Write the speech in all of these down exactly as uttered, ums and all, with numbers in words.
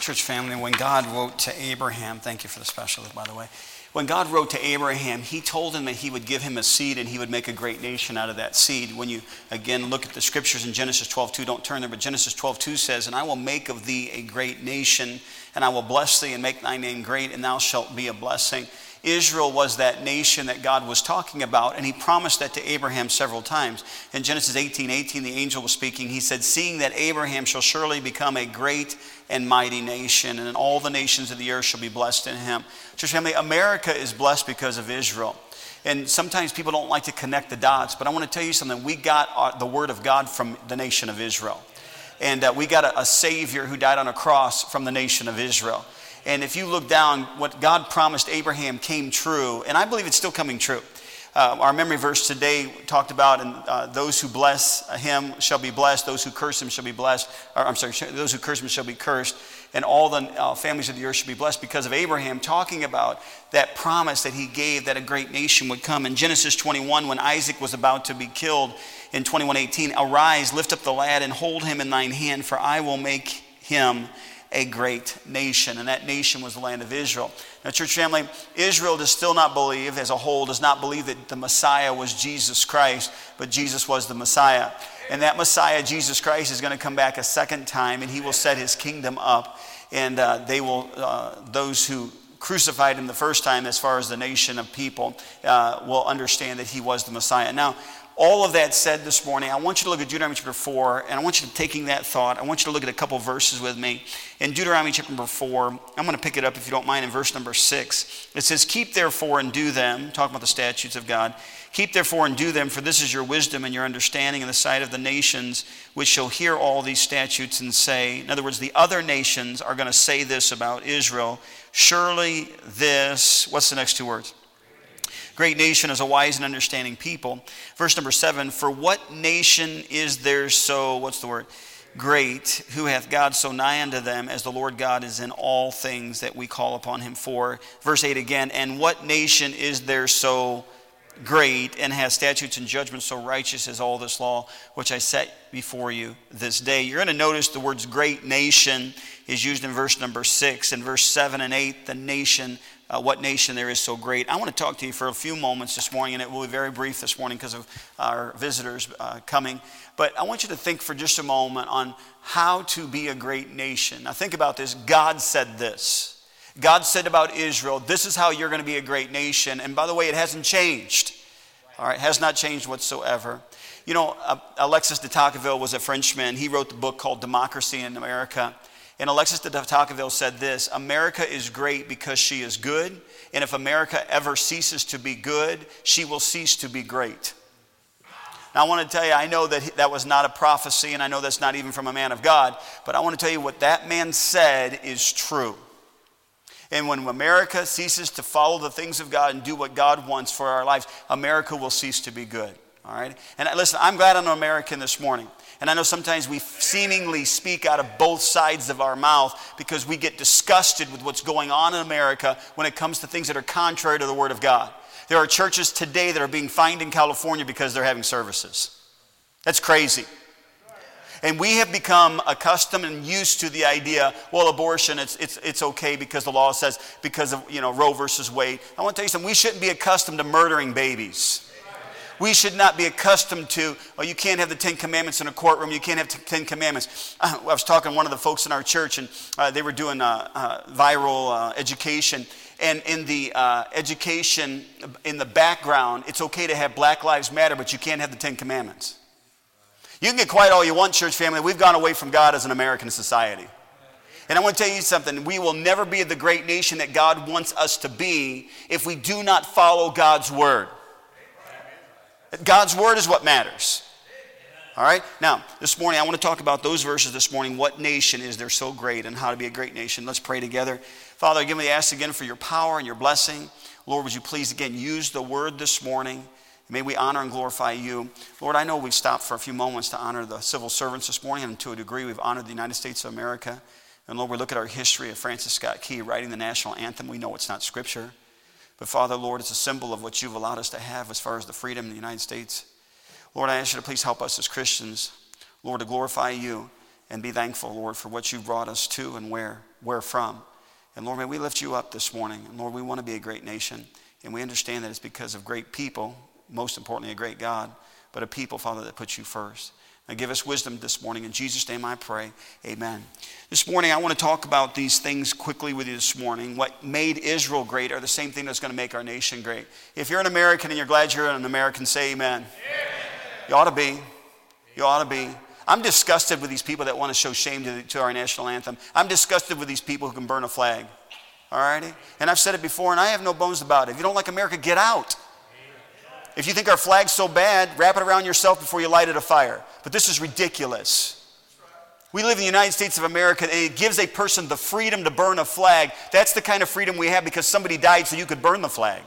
church family, when God wrote to Abraham, thank you for the special, by the way. When God wrote to Abraham, he told him that he would give him a seed and he would make a great nation out of that seed. When you, again, look at the scriptures in Genesis twelve two, don't turn there, but Genesis twelve two says, "And I will make of thee a great nation, and I will bless thee and make thy name great, and thou shalt be a blessing." Israel was that nation that God was talking about, and he promised that to Abraham several times. In Genesis eighteen eighteen, the angel was speaking. He said, "Seeing that Abraham shall surely become a great and mighty nation, and all the nations of the earth shall be blessed in him." Church family, America is blessed because of Israel. And sometimes people don't like to connect the dots, but I want to tell you something. We got the word of God from the nation of Israel. And uh, we got a, a Savior who died on a cross from the nation of Israel. And if you look down, what God promised Abraham came true, and I believe it's still coming true. Uh, our memory verse today talked about, and uh, those who bless him shall be blessed, those who curse him shall be blessed, or I'm sorry, those who curse him shall be cursed, and all the uh, families of the earth shall be blessed because of Abraham, talking about that promise that he gave that a great nation would come. In Genesis twenty-one, when Isaac was about to be killed, in twenty-one eighteen, "Arise, lift up the lad, and hold him in thine hand, for I will make him a great nation." And that nation was the land of Israel. Now, church family, Israel does still not believe, as a whole, does not believe that the Messiah was Jesus Christ, but Jesus was the Messiah. And that Messiah, Jesus Christ, is going to come back a second time, and he will set his kingdom up. And uh, they will, uh, those who crucified him the first time, as far as the nation of people, uh, will understand that he was the Messiah. Now, all of that said this morning, I want you to look at Deuteronomy chapter four, and I want you to, taking that thought, I want you to look at a couple verses with me. In Deuteronomy chapter number four, I'm going to pick it up, if you don't mind, in verse number six. It says, "Keep therefore and do them," talking about the statutes of God, "keep therefore and do them, for this is your wisdom and your understanding in the sight of the nations, which shall hear all these statutes and say," in other words, the other nations are going to say this about Israel, "Surely this," what's the next two words? "Great nation is a wise and understanding people." Verse number seven, "For what nation is there so," what's the word? "Great, who hath God so nigh unto them as the Lord God is in all things that we call upon him for." Verse eight again, "And what nation is there so great and has statutes and judgments so righteous as all this law which I set before you this day?" You're going to notice the words "great nation" is used in verse number six. In verse seven and eight, the nation, Uh, what nation there is so great. I want to talk to you for a few moments this morning, and it will be very brief this morning because of our visitors uh, coming. But I want you to think for just a moment on how to be a great nation. Now think about this. God said this. God said about Israel, this is how you're going to be a great nation. And by the way, it hasn't changed. All right, has not changed whatsoever. You know, uh, Alexis de Tocqueville was a Frenchman. He wrote the book called Democracy in America. And Alexis de Tocqueville said this, "America is great because she is good, and if America ever ceases to be good, she will cease to be great." Now I want to tell you, I know that that was not a prophecy, and I know that's not even from a man of God, but I want to tell you what that man said is true. And when America ceases to follow the things of God and do what God wants for our lives, America will cease to be good. All right? And listen, I'm glad I'm an American this morning. And I know sometimes we seemingly speak out of both sides of our mouth because we get disgusted with what's going on in America when it comes to things that are contrary to the Word of God. There are churches today that are being fined in California because they're having services. That's crazy. And we have become accustomed and used to the idea, well, abortion, it's it's it's okay because the law says, because of, you know, Roe versus Wade. I want to tell you something, we shouldn't be accustomed to murdering babies. We should not be accustomed to, oh, you can't have the Ten Commandments in a courtroom. You can't have t- Ten Commandments. I was talking to one of the folks in our church, and uh, they were doing uh, uh, viral uh, education. And in the uh, education, in the background, it's okay to have Black Lives Matter, but you can't have the Ten Commandments. You can get quiet all you want, church family. We've gone away from God as an American society. And I want to tell you something. We will never be the great nation that God wants us to be if we do not follow God's word. God's word is what matters. All right? Now, this morning, I want to talk about those verses this morning. What nation is there so great and how to be a great nation? Let's pray together. Father, again, we ask again for your power and your blessing. Lord, would you please again use the word this morning? May we honor and glorify you. Lord, I know we've stopped for a few moments to honor the civil servants this morning, and to a degree, we've honored the United States of America. And Lord, we look at our history of Francis Scott Key writing the national anthem. We know it's not scripture. But Father, Lord, it's a symbol of what you've allowed us to have as far as the freedom in the United States. Lord, I ask you to please help us as Christians, Lord, to glorify you and be thankful, Lord, for what you brought us to and where, where from. And Lord, may we lift you up this morning. And Lord, we want to be a great nation. And we understand that it's because of great people, most importantly, a great God, but a people, Father, that puts you first. Now give us wisdom this morning. In Jesus' name I pray, amen. This morning, I want to talk about these things quickly with you this morning. What made Israel great are the same thing that's going to make our nation great. If you're an American and you're glad you're an American, say amen. Amen. You ought to be. You ought to be. I'm disgusted with these people that want to show shame to, the, to our national anthem. I'm disgusted with these people who can burn a flag. All righty? And I've said it before, and I have no bones about it. If you don't like America, get out. If you think our flag's so bad, wrap it around yourself before you light it afire. But this is ridiculous. We live in the United States of America, and it gives a person the freedom to burn a flag. That's the kind of freedom we have because somebody died so you could burn the flag.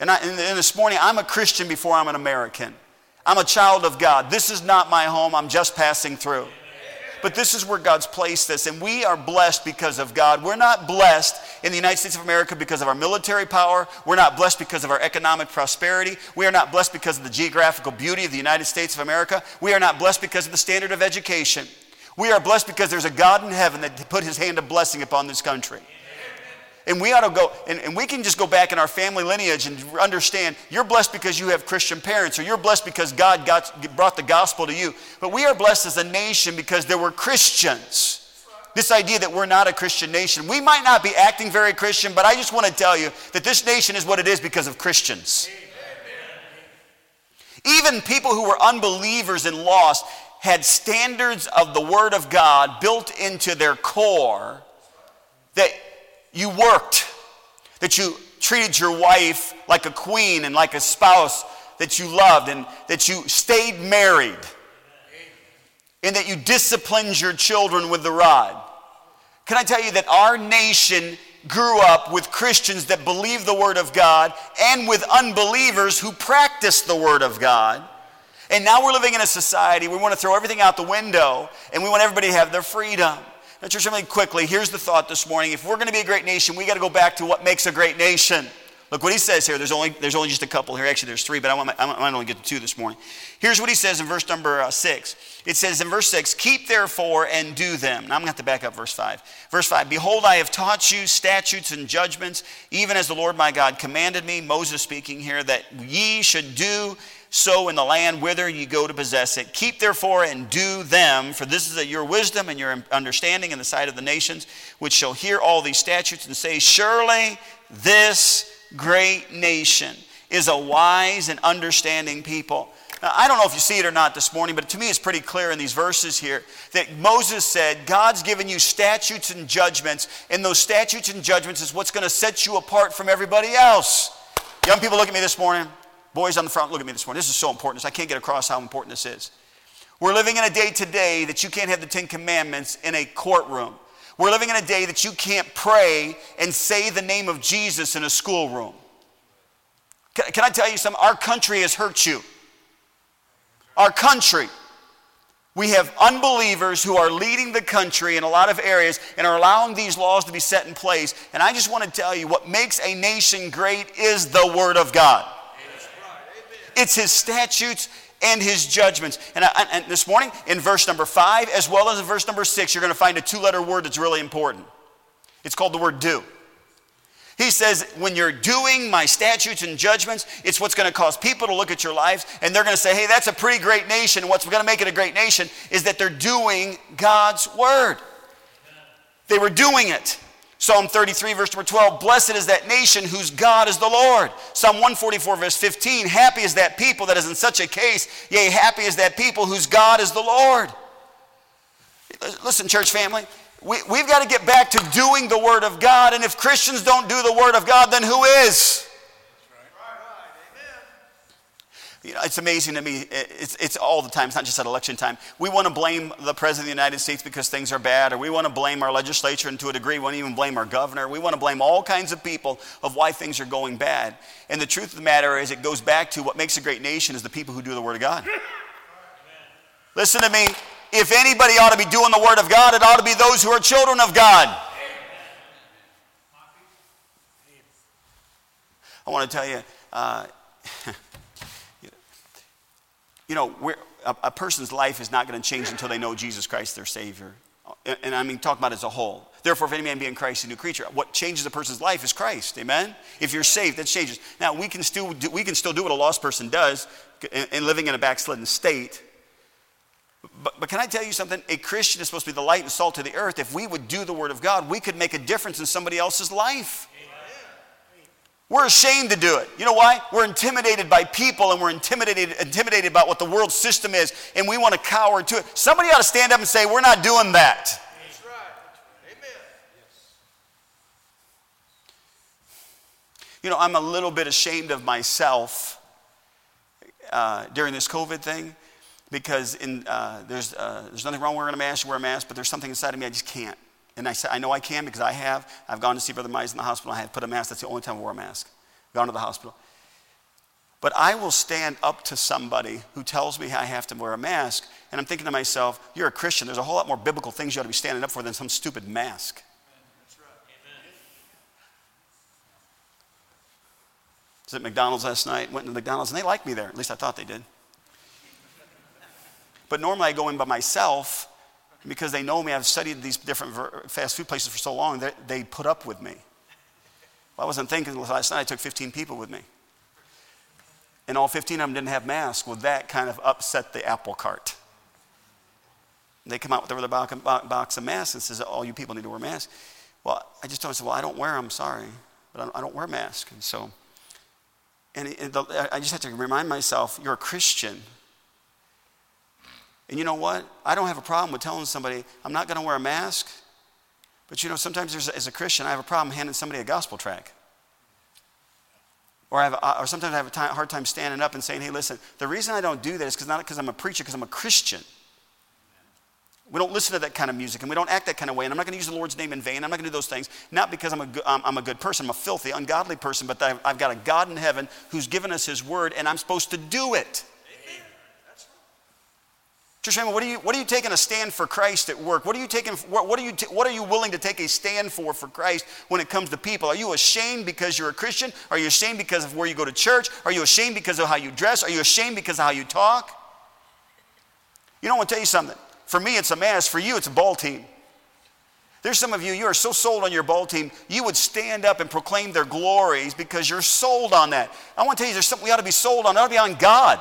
And, I, and this morning, I'm a Christian before I'm an American. I'm a child of God. This is not my home. I'm just passing through. But this is where God's placed us, and we are blessed because of God. We're not blessed in the United States of America because of our military power. We're not blessed because of our economic prosperity. We are not blessed because of the geographical beauty of the United States of America. We are not blessed because of the standard of education. We are blessed because there's a God in heaven that put his hand of blessing upon this country. And we ought to go, and, and we can just go back in our family lineage and understand you're blessed because you have Christian parents, or you're blessed because God got, brought the gospel to you. But we are blessed as a nation because there were Christians. This idea that we're not a Christian nation. We might not be acting very Christian, but I just want to tell you that this nation is what it is because of Christians. Even people who were unbelievers and lost had standards of the Word of God built into their core that you worked, that you treated your wife like a queen and like a spouse that you loved, and that you stayed married, and that you disciplined your children with the rod. Can I tell you that our nation grew up with Christians that believe the Word of God and with unbelievers who practice the Word of God? And now we're living in a society where we want to throw everything out the window and we want everybody to have their freedom. Now, church, really quickly, here's the thought this morning. If we're going to be a great nation, we got to go back to what makes a great nation. Look what he says here. There's only there's only just a couple here. Actually, there's three, but I want my, I might only get to two this morning. Here's what he says in verse number uh, six. It says in verse six, "Keep therefore and do them." Now, I'm going to have to back up verse five. Verse five, "Behold, I have taught you statutes and judgments, even as the Lord my God commanded me," Moses speaking here, "that ye should do so in the land whither ye go to possess it. Keep therefore and do them, for this is a, your wisdom and your understanding in the sight of the nations, which shall hear all these statutes and say, surely this great nation is a wise and understanding people." Now, I don't know if you see it or not this morning, but to me it's pretty clear in these verses here that Moses said, God's given you statutes and judgments, and those statutes and judgments is what's going to set you apart from everybody else. Young people, look at me this morning. Boys on the front, look at me this morning. This is so important. I can't get across how important this is. We're living in a day today that you can't have the Ten Commandments in a courtroom. We're living in a day that you can't pray and say the name of Jesus in a schoolroom. Can, can I tell you something? Our country has hurt you. Our country. We have unbelievers who are leading the country in a lot of areas and are allowing these laws to be set in place. And I just want to tell you what makes a nation great is the Word of God. It's his statutes and his judgments. And, I, and this morning, in verse number five, as well as in verse number six, you're going to find a two-letter word that's really important. It's called the word do. He says, when you're doing my statutes and judgments, it's what's going to cause people to look at your lives, and they're going to say, hey, that's a pretty great nation. What's going to make it a great nation is that they're doing God's word. They were doing it. Psalm thirty-three, verse number twelve, "Blessed is that nation whose God is the Lord." Psalm one forty-four, verse fifteen, "Happy is that people that is in such a case, yea, happy is that people whose God is the Lord." Listen, church family, we, we've got to get back to doing the Word of God, and if Christians don't do the Word of God, then who is? You know, it's amazing to me, it's, it's all the time, it's not just at election time. We want to blame the President of the United States because things are bad, or we want to blame our legislature, and to a degree we won't even blame our governor. We want to blame all kinds of people of why things are going bad. And the truth of the matter is it goes back to what makes a great nation is the people who do the Word of God. Listen to me, if anybody ought to be doing the Word of God, it ought to be those who are children of God. I want to tell you... Uh, You know, we're, a, a person's life is not going to change until they know Jesus Christ their Savior. And, and I mean, talk about it as a whole. Therefore, if any man be in Christ, a new creature. What changes a person's life is Christ. Amen. If you're saved, that changes. Now we can still do, we can still do what a lost person does, in, in living in a backslidden state. But, but can I tell you something? A Christian is supposed to be the light and salt to the earth. If we would do the Word of God, we could make a difference in somebody else's life. We're ashamed to do it. You know why? We're intimidated by people, and we're intimidated intimidated by what the world system is, and we want to cower to it. Somebody ought to stand up and say, we're not doing that. That's right. Amen. You know, I'm a little bit ashamed of myself uh, during this COVID thing, because in, uh, there's uh, there's nothing wrong with wearing a mask, you wear a mask, but there's something inside of me I just can't. And I, I know I can because I have. I've gone to see Brother Mize in the hospital. I have put a mask. That's the only time I wore a mask. Gone to the hospital. But I will stand up to somebody who tells me I have to wear a mask. And I'm thinking to myself, you're a Christian. There's a whole lot more biblical things you ought to be standing up for than some stupid mask. That's right. Amen. I was at McDonald's last night. Went to McDonald's, and they liked me there. At least I thought they did. But normally I go in by myself. Because they know me, I've studied these different fast food places for so long that they put up with me. Well, I wasn't thinking last night. I took fifteen people with me, and all fifteen of them didn't have masks. Well, that kind of upset the apple cart. And they come out with their box of masks and says, "All you people need to wear masks." Well, I just told them, "Well, I don't wear them. Sorry, but I don't wear masks." And so, and I just had to remind myself, "You're a Christian." And you know what? I don't have a problem with telling somebody, I'm not going to wear a mask. But you know, sometimes there's, as a Christian, I have a problem handing somebody a gospel tract. Or, I have a, or sometimes I have a time, hard time standing up and saying, hey, listen, the reason I don't do that is because not because I'm a preacher, because I'm a Christian. We don't listen to that kind of music, and we don't act that kind of way, and I'm not going to use the Lord's name in vain. I'm not going to do those things, not because I'm a, good, I'm a good person. I'm a filthy, ungodly person, but I've, I've got a God in heaven who's given us his word, and I'm supposed to do it. Church family, what are you what are you taking a stand for Christ at work? What are you taking? What, what are you t- what are you willing to take a stand for for Christ when it comes to people? Are you ashamed because you're a Christian? Are you ashamed because of where you go to church? Are you ashamed because of how you dress? Are you ashamed because of how you talk? You know, I want to tell you something. For me, it's a mask. For you, it's a ball team. There's some of you, you are so sold on your ball team, you would stand up and proclaim their glories because you're sold on that. I want to tell you, there's something we ought to be sold on. It ought to be on God.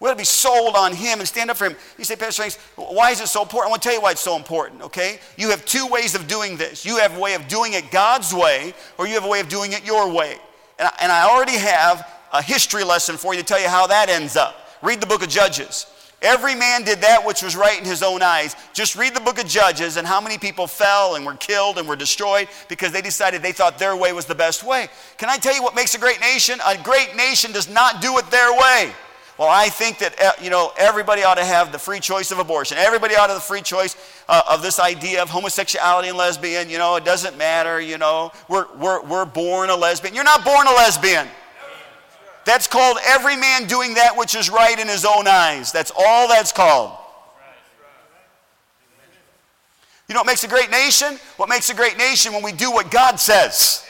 We ought to be sold on him and stand up for him. You say, Pastor Franks, why is it so important? I want to tell you why it's so important, okay? You have two ways of doing this. You have a way of doing it God's way, or you have a way of doing it your way. And I, and I already have a history lesson for you to tell you how that ends up. Read the book of Judges. Every man did that which was right in his own eyes. Just read the book of Judges and how many people fell and were killed and were destroyed because they decided they thought their way was the best way. Can I tell you what makes a great nation? A great nation does not do it their way. Well, I think that, you know, everybody ought to have the free choice of abortion. Everybody ought to have the free choice uh, of this idea of homosexuality and lesbian. You know, it doesn't matter, you know. We're, we're, we're born a lesbian. You're not born a lesbian. That's called every man doing that which is right in his own eyes. That's all that's called. You know what makes a great nation? What makes a great nation? When we do what God says.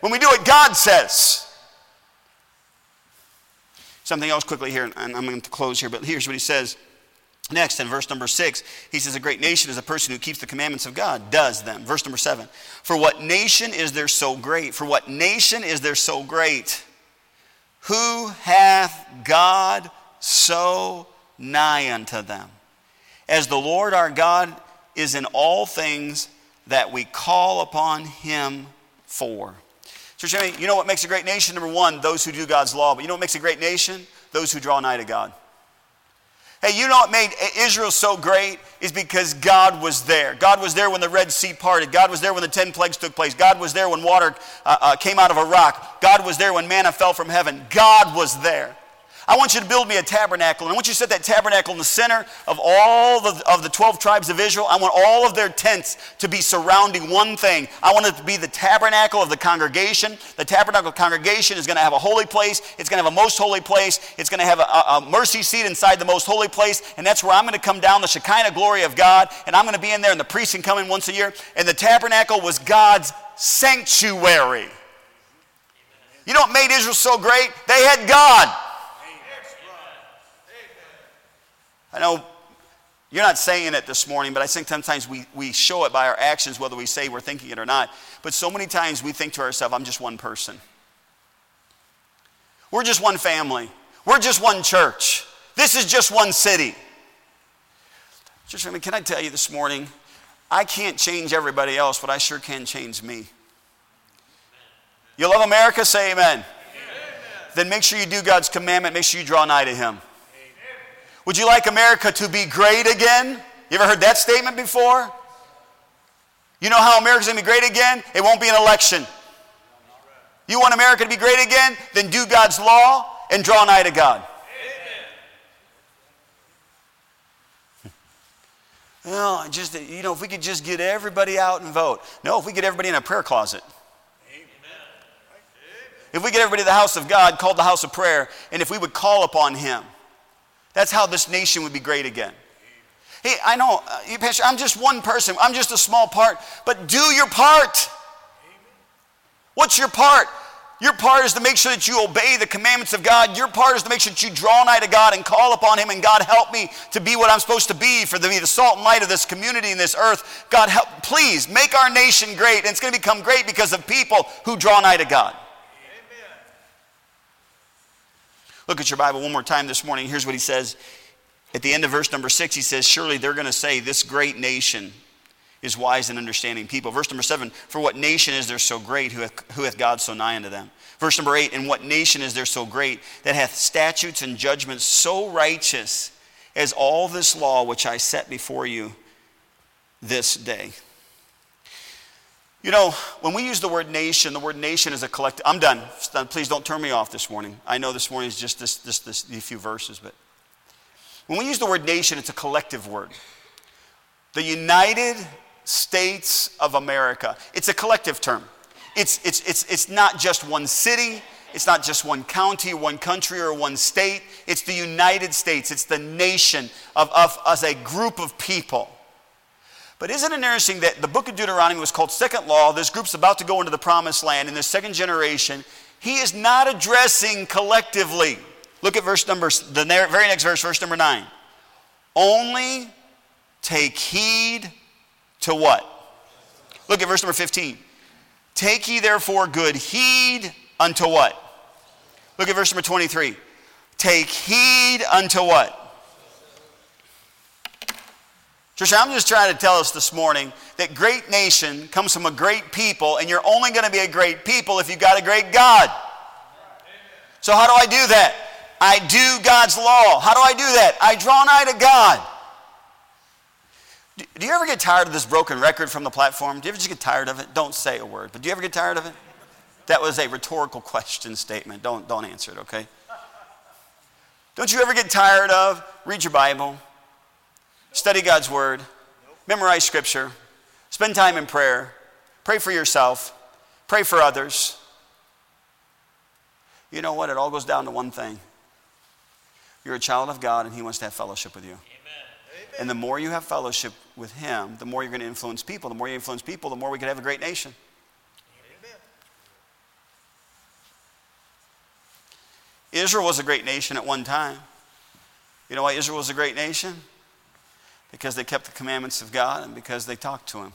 When we do what God says. Something else quickly here, and I'm going to close here, but here's what he says next in verse number six. He says, a great nation is a person who keeps the commandments of God, does them. Verse number seven, for what nation is there so great? For what nation is there so great? Who hath God so nigh unto them? As the Lord our God is in all things that we call upon him for. You know what makes a great nation? Number one, those who do God's law. But you know what makes a great nation? Those who draw nigh to God. Hey, you know what made Israel so great is because God was there. God was there when the Red Sea parted. God was there when the ten plagues took place. God was there when water uh, uh, came out of a rock. God was there when manna fell from heaven. God was there. I want you to build me a tabernacle. And I want you to set that tabernacle in the center of all the, of the twelve tribes of Israel. I want all of their tents to be surrounding one thing. I want it to be the tabernacle of the congregation. The tabernacle of the congregation is going to have a holy place. It's going to have a most holy place. It's going to have a, a, a mercy seat inside the most holy place. And that's where I'm going to come down, the Shekinah glory of God. And I'm going to be in there, and the priests can come in once a year. And the tabernacle was God's sanctuary. You know what made Israel so great? They had God. I know you're not saying it this morning, but I think sometimes we, we show it by our actions, whether we say we're thinking it or not. But so many times we think to ourselves, I'm just one person. We're just one family. We're just one church. This is just one city. Church family, can I tell you this morning, I can't change everybody else, but I sure can change me. You love America? Say amen. Amen. Then make sure you do God's commandment. Make sure you draw nigh to Him. Amen. Would you like America to be great again? You ever heard that statement before? You know how America's going to be great again? It won't be an election. You want America to be great again? Then do God's law and draw nigh to God. Well, just, you know, if we could just get everybody out and vote. No, if we get everybody in a prayer closet. Amen. If we get everybody to the house of God, called the house of prayer, and if we would call upon Him, that's how this nation would be great again. Hey, I know, uh, Pastor, I'm just one person. I'm just a small part, but do your part. Amen. What's your part? Your part is to make sure that you obey the commandments of God. Your part is to make sure that you draw nigh to God and call upon Him. And God, help me to be what I'm supposed to be, for to be the salt and light of this community and this earth. God, help, please make our nation great. And it's going to become great because of people who draw nigh to God. Amen. Look at your Bible one more time this morning. Here's what he says. At the end of verse number six, he says, surely they're going to say this great nation is wise and understanding people. Verse number seven, for what nation is there so great who hath, who hath God so nigh unto them? Verse number eight, and what nation is there so great that hath statutes and judgments so righteous as all this law which I set before you this day? You know, when we use the word nation, the word nation is a collective. I'm done. Please don't turn me off this morning. I know this morning is just this, this, this, these few verses, but when we use the word nation, it's a collective word. The United States of America. It's a collective term. It's, it's, it's, it's not just one city. It's not just one county, one country, or one state. It's the United States. It's the nation of, of as a group of people. But isn't it interesting that the book of Deuteronomy was called Second Law? This group's about to go into the promised land in the second generation. He is not addressing collectively. Look at verse number, the very next verse, verse number nine. Only take heed to what? Look at verse number fifteen. Take ye therefore good heed unto what? Look at verse number twenty-three. Take heed unto what? Church, I'm just trying to tell us this morning that great nation comes from a great people, and you're only going to be a great people if you've got a great God. So how do I do that? I do God's law. How do I do that? I draw nigh to God. Do you ever get tired of this broken record from the platform? Do you ever just get tired of it? Don't say a word, but do you ever get tired of it? That was a rhetorical question statement. Don't, don't answer it, okay? Don't you ever get tired of, read your Bible, study God's Word, memorize Scripture, spend time in prayer, pray for yourself, pray for others. You know what? It all goes down to one thing. You're a child of God, and He wants to have fellowship with you. And the more you have fellowship with Him, the more you're going to influence people. The more you influence people, the more we can have a great nation. Amen. Israel was a great nation at one time. You know why Israel was a great nation? Because they kept the commandments of God and because they talked to Him.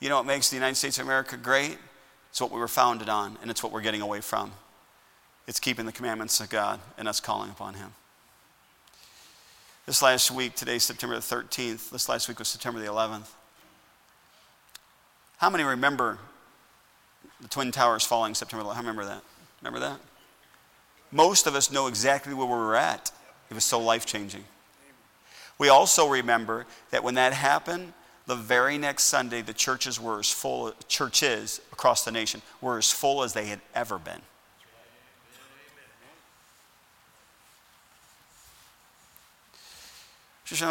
You know what makes the United States of America great? It's what we were founded on, and it's what we're getting away from. It's keeping the commandments of God and us calling upon Him. This last week, today's September the thirteenth. This last week was September the eleventh. How many remember the Twin Towers falling September the eleventh? I remember that. Remember that? Most of us know exactly where we were at. It was so life-changing. We also remember that when that happened, the very next Sunday, the churches were as full, churches across the nation were as full as they had ever been.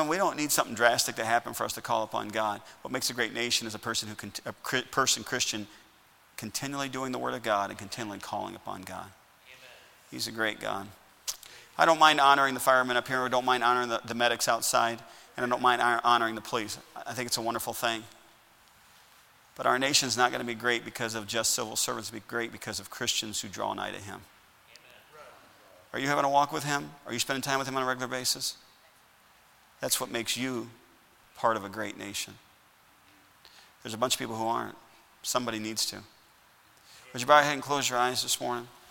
We don't need something drastic to happen for us to call upon God. What makes a great nation is a person who a person Christian continually doing the Word of God and continually calling upon God. Amen. He's a great God. I don't mind honoring the firemen up here. I don't mind honoring the, the medics outside, and I don't mind honoring the police. I think it's a wonderful thing. But our nation's not going to be great because of just civil servants. It'll be great because of Christians who draw nigh to Him. Amen. Are you having a walk with Him? Are you spending time with Him on a regular basis? That's what makes you part of a great nation. There's a bunch of people who aren't. Somebody needs to. Would you bow your head and close your eyes this morning?